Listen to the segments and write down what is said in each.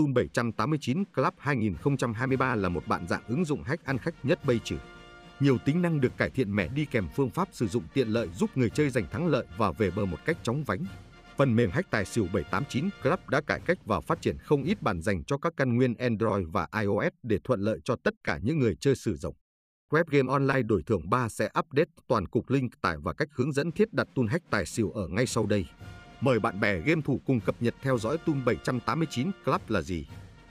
Tool 789 Club 2023 là một bản dạng ứng dụng hack ăn khách nhất bây giờ. Nhiều tính năng được cải thiện mẻ đi kèm phương pháp sử dụng tiện lợi giúp người chơi giành thắng lợi và về bờ một cách chóng vánh. Phần mềm hack tài xỉu 789 Club đã cải cách và phát triển không ít bản dành cho các căn nguyên Android và iOS để thuận lợi cho tất cả những người chơi sử dụng. Web game online đổi thưởng 3 sẽ update toàn cục link tải và cách hướng dẫn thiết đặt tool hack tài xỉu ở ngay sau đây. Mời bạn bè game thủ cùng cập nhật theo dõi Tool 789 Club là gì.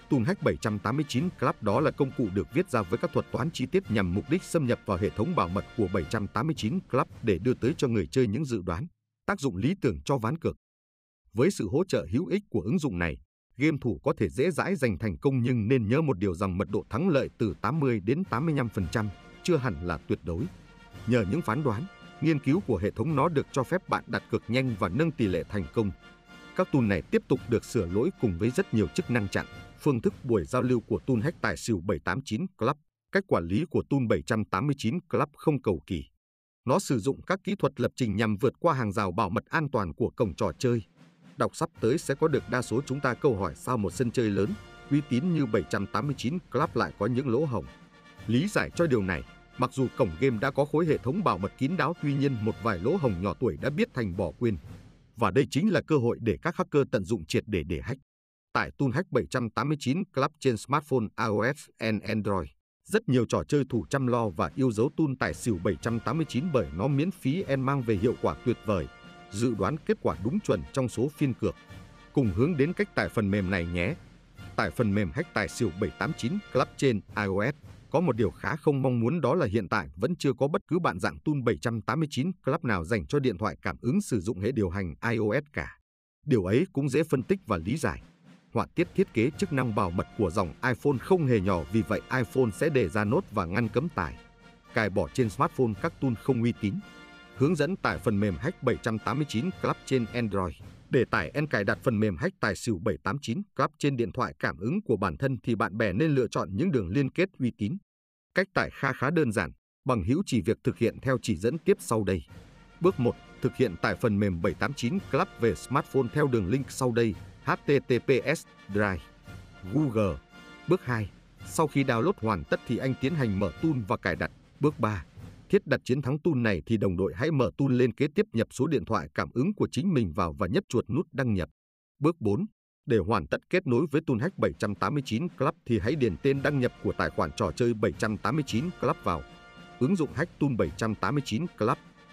Tool hack 789 Club đó là công cụ được viết ra với các thuật toán chi tiết nhằm mục đích xâm nhập vào hệ thống bảo mật của 789 Club để đưa tới cho người chơi những dự đoán, tác dụng lý tưởng cho ván cược. Với sự hỗ trợ hữu ích của ứng dụng này, game thủ có thể dễ dãi giành thành công, nhưng nên nhớ một điều rằng mật độ thắng lợi từ 80 đến 85% chưa hẳn là tuyệt đối. Nhờ những phán đoán, nghiên cứu của hệ thống nó được cho phép bạn đặt cược nhanh và nâng tỷ lệ thành công. Các tool này tiếp tục được sửa lỗi cùng với rất nhiều chức năng chặn, phương thức buổi giao lưu của tool hack tài xỉu 789 Club. Cách quản lý của tool 789 Club không cầu kỳ. Nó sử dụng các kỹ thuật lập trình nhằm vượt qua hàng rào bảo mật an toàn của cổng trò chơi. Đọc sắp tới sẽ có được đa số chúng ta câu hỏi sao một sân chơi lớn, uy tín như 789 Club lại có những lỗ hổng. Lý giải cho điều này, mặc dù cổng game đã có khối hệ thống bảo mật kín đáo, tuy nhiên một vài lỗ hổng nhỏ tuổi đã biết thành bỏ quên. Và đây chính là cơ hội để các hacker tận dụng triệt để hack. Tải tool hack 789 Club trên smartphone iOS and Android. Rất nhiều trò chơi thủ chăm lo và yêu dấu tool tài xỉu 789 bởi nó miễn phí and mang về hiệu quả tuyệt vời, dự đoán kết quả đúng chuẩn trong số phiên cược. Cùng hướng đến cách tải phần mềm này nhé. Tải phần mềm hack tài xỉu 789 Club trên iOS. Có một điều khá không mong muốn đó là hiện tại vẫn chưa có bất cứ bản dạng Tool 789 Club nào dành cho điện thoại cảm ứng sử dụng hệ điều hành iOS cả. Điều ấy cũng dễ phân tích và lý giải. Họa tiết thiết kế chức năng bảo mật của dòng iPhone không hề nhỏ, vì vậy iPhone sẽ đề ra nốt và ngăn cấm tải, cài bỏ trên smartphone các tool không uy tín. Hướng dẫn tải phần mềm hack 789 Club trên Android. Để tải and cài đặt phần mềm hack tài xỉu 789 Club trên điện thoại cảm ứng của bản thân thì bạn bè nên lựa chọn những đường liên kết uy tín. Cách tải khá đơn giản, bằng hữu chỉ việc thực hiện theo chỉ dẫn tiếp sau đây. Bước 1. Thực hiện tải phần mềm 789 Club về smartphone theo đường link sau đây: https://drive.google. Bước 2. Sau khi download hoàn tất thì anh tiến hành mở tool và cài đặt. Bước 3. Thiết đặt chiến thắng tool này thì đồng đội hãy mở tool lên kế tiếp, nhập số điện thoại cảm ứng của chính mình vào và nhấp chuột nút đăng nhập. Bước 4. Để hoàn tất kết nối với tool hack 789 Club thì hãy điền tên đăng nhập của tài khoản trò chơi 789 Club vào ứng dụng hack tool 789 Club.